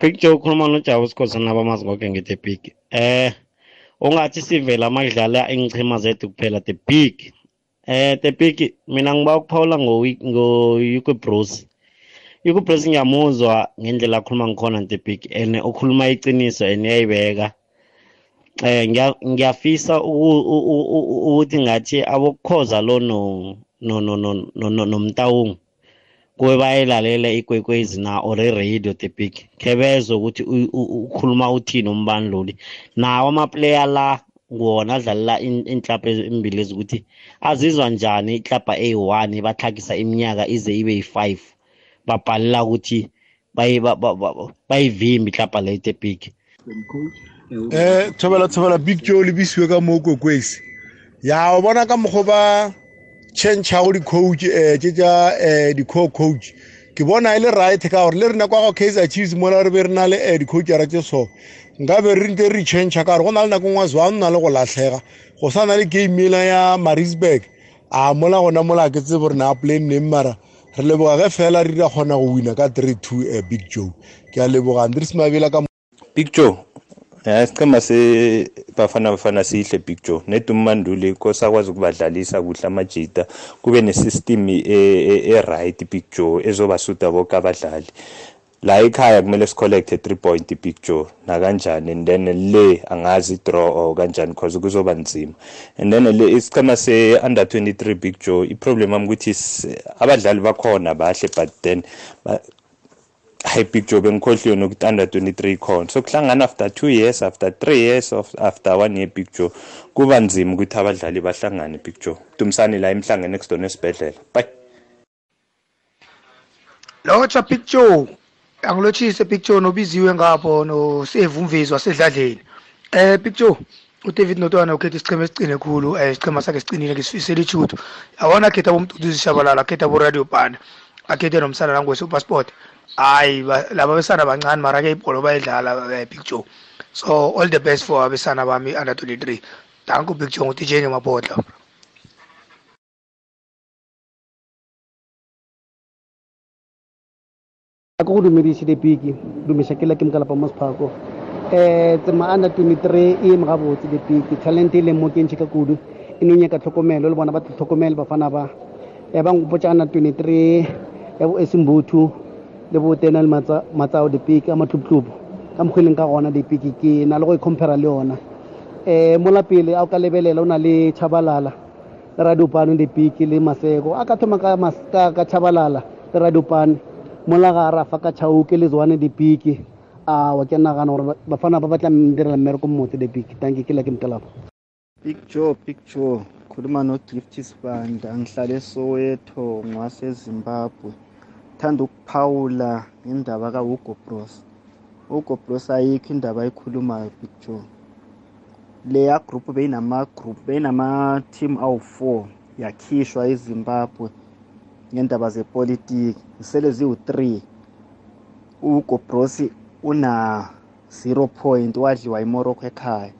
Big Joe, khuluma noJabu Sikhosana abamazi konke ngethe Big. Ungathi sivela amadlala engichema zethu kuphela the Big. The Big mina ngiba ukuphawula ngo Hugo Broos. Hugo Broos ngiyamuzwa ngendlela akhuluma ngkhona the Big, ene ukhuluma iqiniso ene yayibeka. Ngiyafisa ukuthi ngathi abokhoza lo no nomtawung kuwe bayilalela ikwekwezi na ore radio the Big, kebezo ukuthi ukhuluma uthini umbandluli nawo ama player la ngona adlala inhlapa ezimbili ukuthi azizwa njani ihlapa A1 bathakisa iminyaka ize ibe yi5 babhalela ukuthi bayivimbi ihlapa le the Big. Tobela Big Joe libisiwe ka moko kwesi. Ya o bona ka mogoba change ha go di coach di coach. Ke bona ile right ka hore le rena kwa go Kaizer Chiefs mo la re be rena le di coach ara tse so. Nga be re nte re change ka hore go nala nako ngwa zwa nna le go latlhega. Go sana le game mela ya Maritzburg. A mola gona mola ke tse hore na play name mara re leboga ge fela re dira gona go wina ka 3-2 Big Joe. Ke a leboga Andris Mabela ka Big Joe. Isichema sebafana sihle Big Joe. Netumandule kosakwazi ukubadlalisa kuhle amajita, kube nesystem right Big Joe ezobasuta bonke abadlali. La ekhaya kumele sicollect a 3 point Big Joe na kanjani, and then le angazi draw or kanjani because kuzoba nzima. And then le isichema se under 23 Big Joe, iproblem ukuthi abadlali bakhona bahle, but then high Big Joe bengikhohlwe nokuthi under 23 khona, so kuhlangana after 2 years, after 3 years, after 1 year Big Joe kuba nzima ukuthi abadlali bahlangane. Big Joe Dumsani la emhlangene next door nesibedlela. Bye Lotha Big Joe, angilothise Big Joe nobiziwe ngapho no sevumvizwa sedladleni. Big Joe, uDavid Notoane ukhethe isicheme sicine khulu, isicheme sakhe sicinile ngisifisela ijudo. Awona khetha bomduduzi Shabalala, khetha bo Radiopane, akhethe nomsana lango SuperSport I Labasana Bangan Maragay Poloba picture. So all the best for Abisana Bami under 23. Thank you picture Tijani Mapotla. Aku dumedisi depiki, dumesekela kim kala pamas phako. Under 23 e mgabotsi depiki, talent le mokentshe ka kudu. Inunya ka tlokomela le bona ba tlokomela bafana ba. Bangupotsana 23 ebo esimbuthu le botena le matsao depiki amathuphupu. Ka mkhweleng ka gona depiki ke na le go compare le yona. Molapile a ka lebelela ona le Chabalala. Radupane depiki le Maseko, a ka thoma ka Maseka Chabalala, Radupane. Molaga Rafa ka Chauke le Zwane dipiki a wa kena gana gore bafana ba batla mdirela mereko motse dipiki tanki kila ke mtalapo picture khuluma no gift isibanda ngihlale Soweto ngwase Zimbabwe thanda ukuphawula indaba ka Hugo Broos ayikho indaba ayikhulumayo picture leya group beyinama team awu4 yakhishwa eZimbabwe ngendaba zepolitiki sele ziwu3 Hugo Broos una 0 point wadliwa iMorocco ekhaya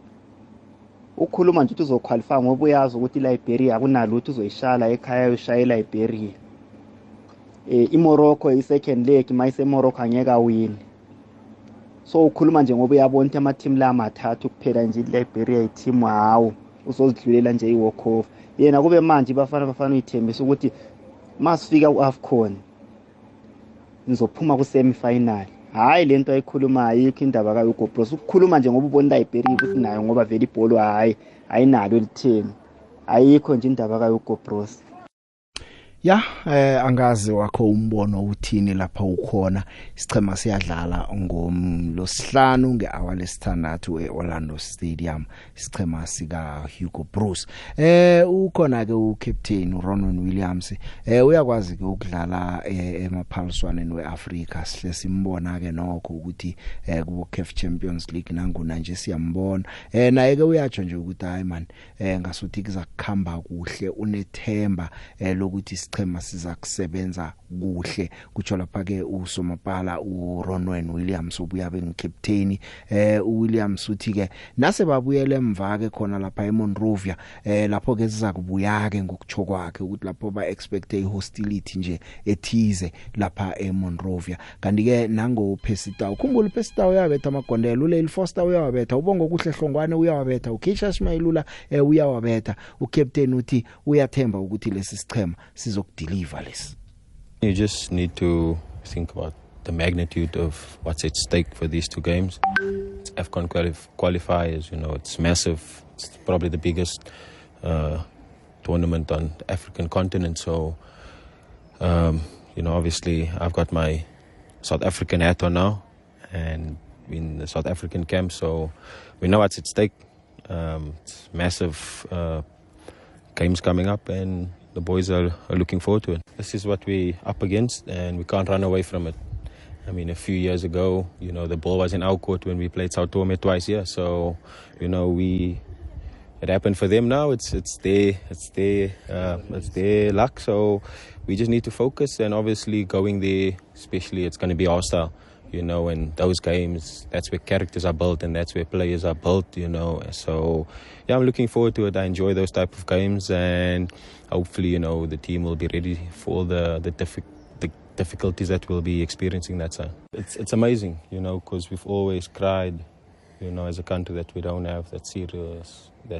ukhuluma nje uzoqualify ngoba uyazi ukuthi iLiberia kunalutho uzoyishala ekhaya ushayela iLiberia iMorocco isecond leg mayise Morocco angeka win so ukhuluma nje ngoba uyabona ama team la mathathu kuphela nje iLiberia team hawo usozidlulela nje iWorld Cup yena kube manje bafana uyithembisa ukuthi masifika uAFCON nizophuma ku semi final hayi lento ayikhuluma ayikho indaba ka Hugo Broos ukukhuluma nje ngoba ubona iLiberia ukuthi nayo ngoba vele ibhola hayi ayinalo elithini ayikho nje indaba ka Hugo Broos ya angazi wakho umbono uthini lapha ukhona isichema siyadlala ngomLosihlanu ngehour lesithandathu eOrlando Stadium isichema sika Hugo Broos ukhona ke uCaptain Ronwen Williams uyakwazi ke ukudlala emaphaliswaneni weAfrica sihle simbona ke nokho ukuthi ku CAF Champions League nanguna nje siyambona naye ke uyatsho nje ukuthi hayi man ngasuthi kuzakukhamba kuhle unethemba lokuthi chema siza kusebenza kuhle kutsho lapha ke usomapala uRonwen Williams ubuya bengikapteni uWilliams uthi ke nase babuyele emva ke khona lapha eMonrovia lapho ke siza kubuya ke ngokutsho kwakhe ukuthi lapho ba expect a hostility nje ethize lapha eMonrovia kanti ke nango Pesita ukhumbula uPesita uyabetha amagondelo Lyle Foster uyawabetha uBongokuhle Hlongwane uyawabetha uKaizer Chiefs uyawabetha uCaptain uthi uyathemba ukuthi lesi sichema sizokudeliver less. You just need to think about the magnitude of what's at stake for these two games. It's AFCON qualifiers, you know, it's massive. It's probably the biggest tournament on the African continent. So, you know, obviously I've got my South African hat on now and in the South African camp. So we know what's at stake. It's massive games coming up and the boys are looking forward to it. This is what we're up against and we can't run away from it. I mean, a few years ago, you know, the ball was in our court when we played Sao Tome twice here. So, you know, it happened for them now. It's their luck. So we just need to focus and obviously going there, especially it's going to be our style. You know, and those games, that's where characters are built and that's where players are built, you know. So, yeah, I'm looking forward to it. I enjoy those type of games and hopefully, you know, the team will be ready for the difficulties that we'll be experiencing that side. It's amazing, you know, because we've always cried, you know, as a country that we don't have that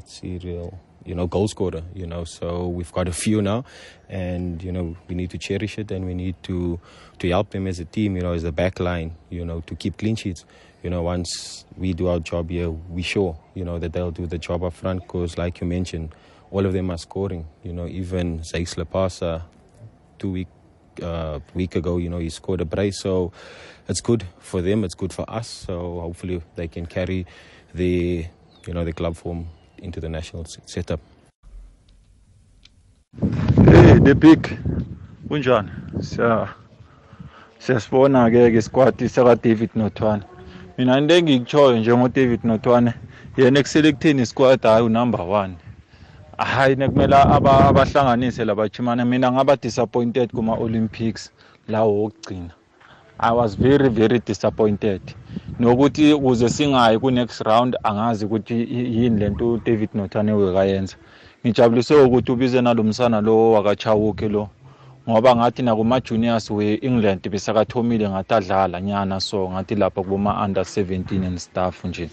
serial, you know, goal scorer, you know. So we've got a few now and, you know, we need to cherish it and we need to help them as a team, you know, as a back line, you know, to keep clean sheets. You know, once we do our job here, we sure, you know, that they'll do the job up front because, like you mentioned, all of them are scoring. You know, even Zaisla Pasa, week ago, you know, he scored a brace. So it's good for them, it's good for us. So hopefully they can carry the, you know, the club form into the national setup. Hey, the big unjani siyasibona ke squad sika David Notoane. Mina into engikutshoyo nje ngo David Notoane yena ekuselecteni squad hayi number 1. Hayi nekumele abahlanganise labachimana mina ngaba disappointed kuma Olympics lawo okugcina. I was very, very disappointed. Nokuthi uzesingayi ku next round angazi ukuthi yini lento David Notoane wekayenza. Ngijabulise ukuthi ubize nalomsana lo wakaChauke lo. Ngoba ngathi na kuma juniors we England besakathomile ngatadlala nyana so ngathi lapha kuma under 17 and stuff nje.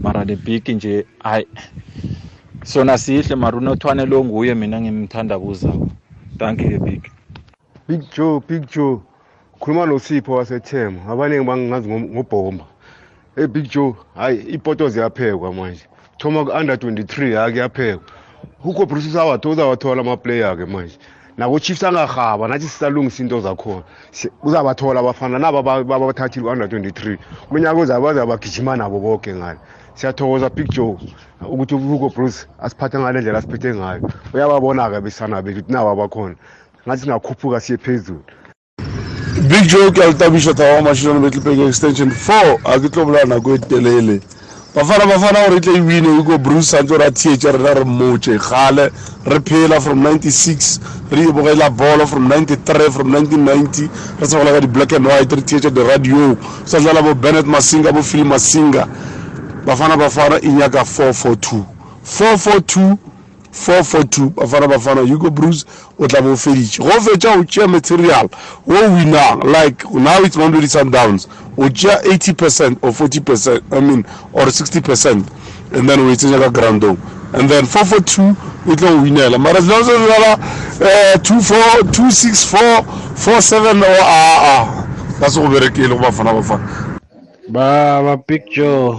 Mara le big nje ay sona sihle mara uNotoane lo nguye mina ngimthandabuza. Thank you big. Big Joe, Big Joe. Khuluma noSipho wasethemo abaningi bangazi ngobhomba. Hey Big Joe, hayi ipoto ziyaphekwa manje. Thoma ku under 23 ake yaphekwa. Hugo Broos wathola amaplayer ke manje. Nabo Chiefs angahaba nathi sisalungisa into zakhona. Uzabathola abafana nabo babathathile under 23. Unyaka ozabaza bagijima nabo bonke ngani. Siyathokoza Big Joe ukuthi Hugo Broos asiphathe ngale ndlela asiphethe ngayo. Uyababona ke besana bethu nabo abakhona. Ngathi singakhuphuka siye phezulu. Big joke ya utabisha tawa mashino metlipeke extension 4 akitobla na go telele bafana hore tle win Hugo Broos santora THR ra re moche khale re phela from 96 re bogela ball from 93 from 1990 re tsola ga di black and white re THR the radio sa dlala bo Bennett Masinga bo Phil Masinga bafana inyaka 442 bafana Hugo Broos o tla bo fetše go fetša o tšea material o winang like now it's Mamelodi Sundowns o tšea 80% or 40% or 60% and then we tsenya ka grando and then 442 o tla o winela mara zona zona 2426447 that's go berekelo bafana ba picture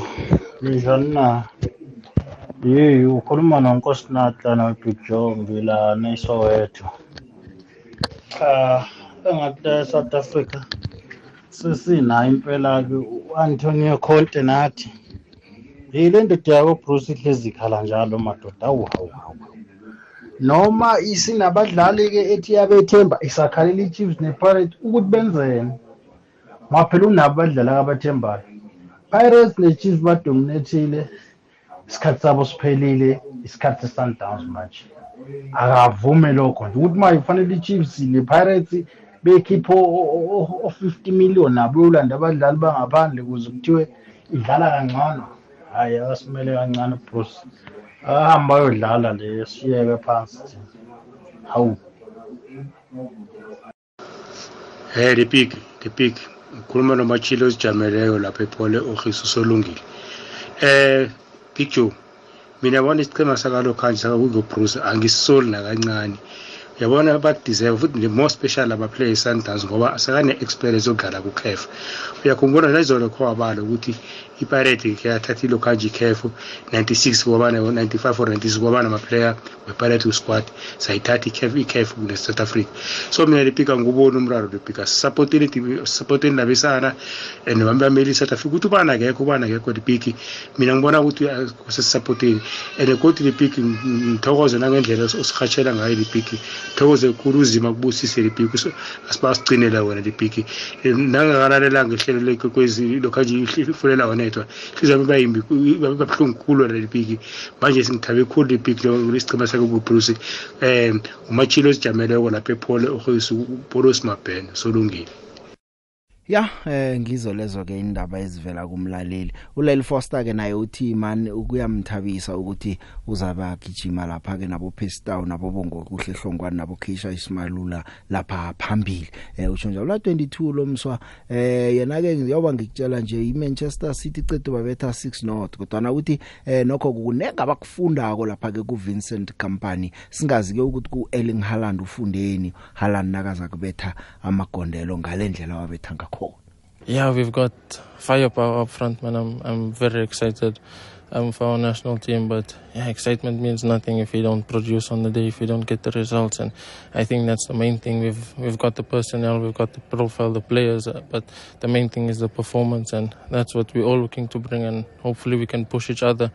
mjana. Yeah, ukhuluma nonkosinatsha na Picture Mbila neSoweto. Engathi South Africa sesina impela ke uAntonio Conte nathi. Yile ndoda yabo Broos ihlezikhala njalo madoda awu. Noma isinabadlali ke ethi yabethemba isakhalela iChiefs nePirates ukuthi benzene. Maphela unabadlali abathembayo. Pirates neChiefs badominatile. Isikhathi sabo siphelile isikhathi Sundowns match akavume lokho nje ukuthi manje fanele iChiefs nePirates bekhipho o 50 million nabo ulanda abadlali bangaphandle kuze kuthiwe idlala kancane hayi asimele kancane Broos ahamba yodlala le siyeke phansi hawu. Hey the big ukhuluma nomachilo sijameleyo lapha ePole uGiso Olungile Picture mina yabona isichema sakalo khanje saka Hugo Broos angisoli nakancane yabona badeserve futhi the more special abaplayer Sundowns ngoba sakane experience ogala ku CAF uyakhumbula nezolo khwabalo ukuthi iPirates yathathile khanje CAF 96 kwabana 95 or 96 kwabana ama player we Pirates squad sayithathi CAF kule South Africa so mina lepika ngubona umraro lepika supporting labesana and bambameli South Africa ukuthi bana ngekho lepiki mina ngibona ukuthi kusesupporting and ukuthi lepiki ngithokoze nangendlela osirhatshela ngayo lepiki thokoze kuruzima kubusise lepiki so asiba sigcinela wena lepiki nangakalalela ngehlelo lekwezi lokhaji ifulela wena sizame bayimbi babhlungu kulo lepiki manje singithabe khulu lepiki lesichema sake kuBroos umachilo sijameleko lapha ePole uPolos Mabhena Solungile. Ya ngizo lezo ke indaba ezivela kumlaleli uLyle Foster ke naye uthi man ukuyamthabisa ukuthi uzaba gijima lapha ke nabo Pestau nabo Bongokuhle Hlongwane nabo Khisha Isimalula lapha phambili usho nje ula 22 lomswa yena ke ngiyoba ngikutshela nje iManchester City iqedwe babetha 6-0 kodwa na uthi nokho kunenga bakufundako lapha ke kuVincent Kompany singazi ke ukuthi kuEling Haaland ufundeni Haaland nakaza kubetha amagondelo ngalendlela wabetha. Yeah, we've got firepower up front, man. I'm very excited for our national team, but yeah, excitement means nothing if you don't produce on the day, if you don't get the results, and I think that's the main thing. We've got the personnel, we've got the profile, the players, but the main thing is the performance, and that's what we're all looking to bring, and hopefully we can push each other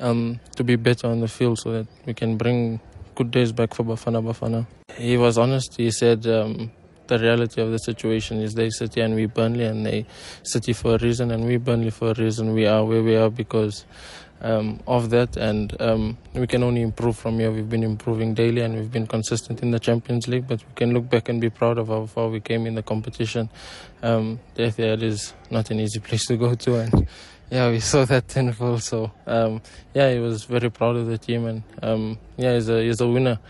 to be better on the field so that we can bring good days back for Bafana. He was honest, he said the reality of the situation is they City and we Burnley, and they City for a reason and we Burnley for a reason. We are where we are because of that, and we can only improve from here. We've been improving daily and we've been consistent in the Champions League, but we can look back and be proud of how far we came in the competition. The FAL is not an easy place to go to, and yeah, we saw that tenfold. So yeah, he was very proud of the team, and yeah, he's a winner,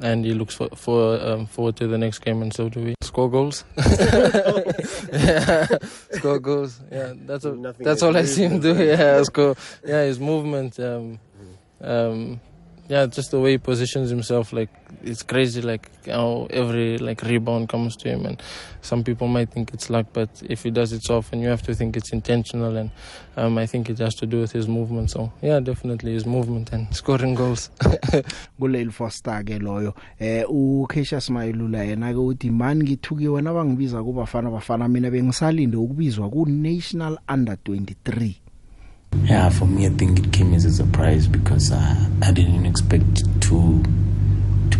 and he looks forward to the next game, and so do we. Score goals. Yeah, score goals. Yeah, that's all I see him do. Yeah, score. Yeah, his movement. Yeah, just the way he positions himself, like it's crazy, like how every rebound comes to him, and some people might think it's luck, but if he does it so often, you have to think it's intentional, and I think it has to do with his movement. So yeah, definitely his movement and scoring goals. Lyle Foster ke loyo uKesha Smailula yena ke uthi man ngithuke wena bangibiza kubafana mina bengisalinde ukubizwa ku National Under 23. Yeah, for me, I think it came as a surprise because I didn't expect to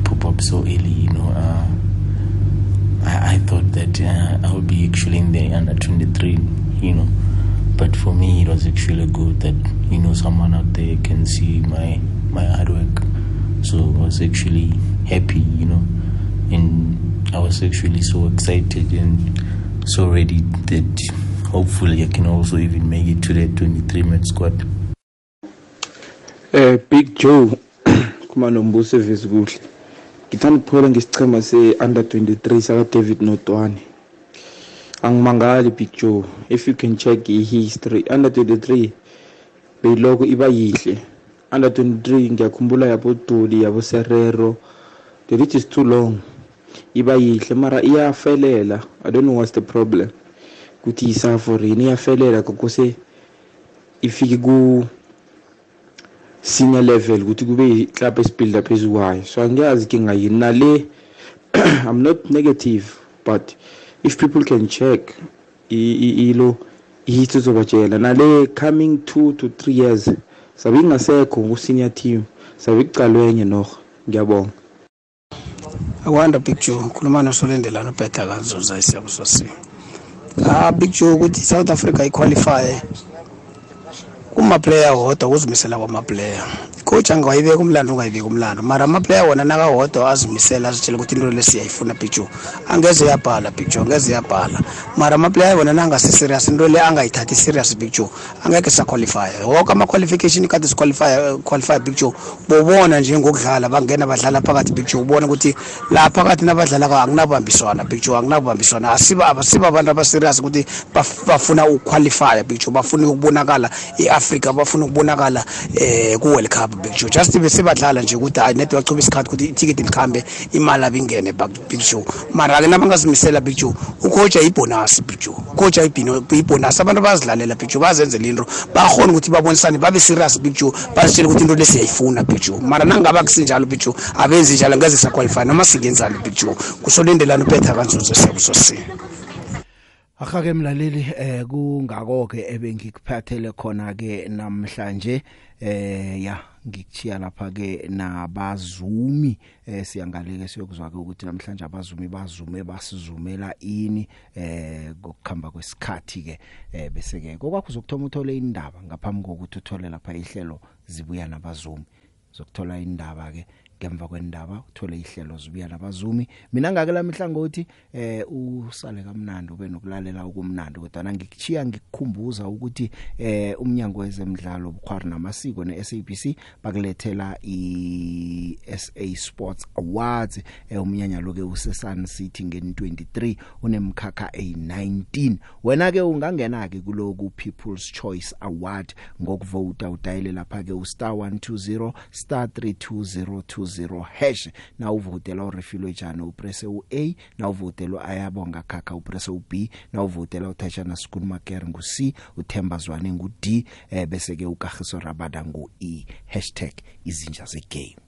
pop up so early. You know, I thought that I would be actually in the under 23. You know, but for me, it was actually good that someone out there can see my hard work. So I was actually happy. You know, and I was actually so excited and so ready that hopefully I can also even make it to the 23-man squad. Big Joe, kumanombuso vizikuhle. Ngithanda ukuphola ngesichema se under 23 saka David Notoane. Angimangali Big Joe. If you can check history, under 23 belogo iba yihle. Under 23 ngiyakhumbula yabo Duli yabo Serrero. The reach is too long. Iba yihle mara iyafelela. I don't know what's the problem. Kuti isafori ni afelela kokose ifike ku senior level kuti kube club esipilda phezulu. So angiyazi ke ngayini nale. I'm not negative, but if people can check ilo izobatshela nale coming 2 to 3 years sabingasekho ku senior team sabiqalwenye nokho. Ngiyabonga. I wonder picture ukhuluma nosolendelana better kanzuza isiyabuswasi. Big Joe ukuthi South Africa iqualify kuma player hodwa uzimisela kwama player. Coach angayibeka umlando ungayibeka umlando mara ama player wona naka hodwa azimisela azitshela ukuthi into lesi siyayifuna Big Joe. Angeze yabhala Big Joe, angeze yabhala. Mara ama player wona nanga serious into le angayithathi serious Big Joe. Angeke sa qualify. Wonke ama qualification kade qualify Big Joe. Bobona nje ngokudlala bangena badlala phakathi Big Joe ubona ukuthi la phakathi nabadlala ka akunabambiswana Big Joe, akunabambiswana. Asiba abantu abaserious ukuthi bafuna uqualify Big Joe, bafuna ukubonakala Africa bafuna ukubonakala ku World Cup Big Joe. Just bese badlala nje ukuthi hayi nethe wachoba isikhathi ukuthi ticket likhambe imali abingene Big Joe. Mara ke nabangazimisela Big Joe. Ucoach ayibonus Big Joe. Coach ayibonus abantu bazilalela Big Joe bazenzela into. Bakhona ukuthi babonisane babe serious Big Joe. Basitshela ukuthi into lesi yayifuna Big Joe. Mara nangaba kusinjalo Big Joe abenzi njalo ngeze saqualify noma singenzani Big Joe. Kusolendelana uphetha kanzuzo siyabusosini. Akhage mlaleli kungako ke ebengikuphathele khona ke namhlanje ya ngikuchiya lapha ke nabazumi siyangaleke siyokuzwa ke ukuthi namhlanje abazumi bazume basizumela ini ngokukhamba kwesikhathi ke bese ke kokwakho uzokuthola uthole indaba ngaphambi kokuthi uthole lapha ihlelo zibuya nabazumi uzokuthola indaba ke ngemva kwendaba uthole ihlelo zibuya nabazumi. Mina ngake lamihlango uthi usale kamnandi ube nokulalela ukumnandi kodwa ngikuchiya ngikukhumbuza ukuthi umnyango wezemidlalo ubukhwari namasiko neSABC bakulethela iSA Sports Awards umnyanya loke useSun City nge23 unemkhakha a19. Wena ke ungangena ke kuloku People's Choice Award ngokuvota udayile lapha ke *120 *32020 # na uvotela urefilo jana uprese uA na uvotela ayabonga khakha uprese uB na uvotela uThachana Skunumakere nguC uThemba Zwane nguD bese ke uKagiso Rabada nguE # izinja zegame.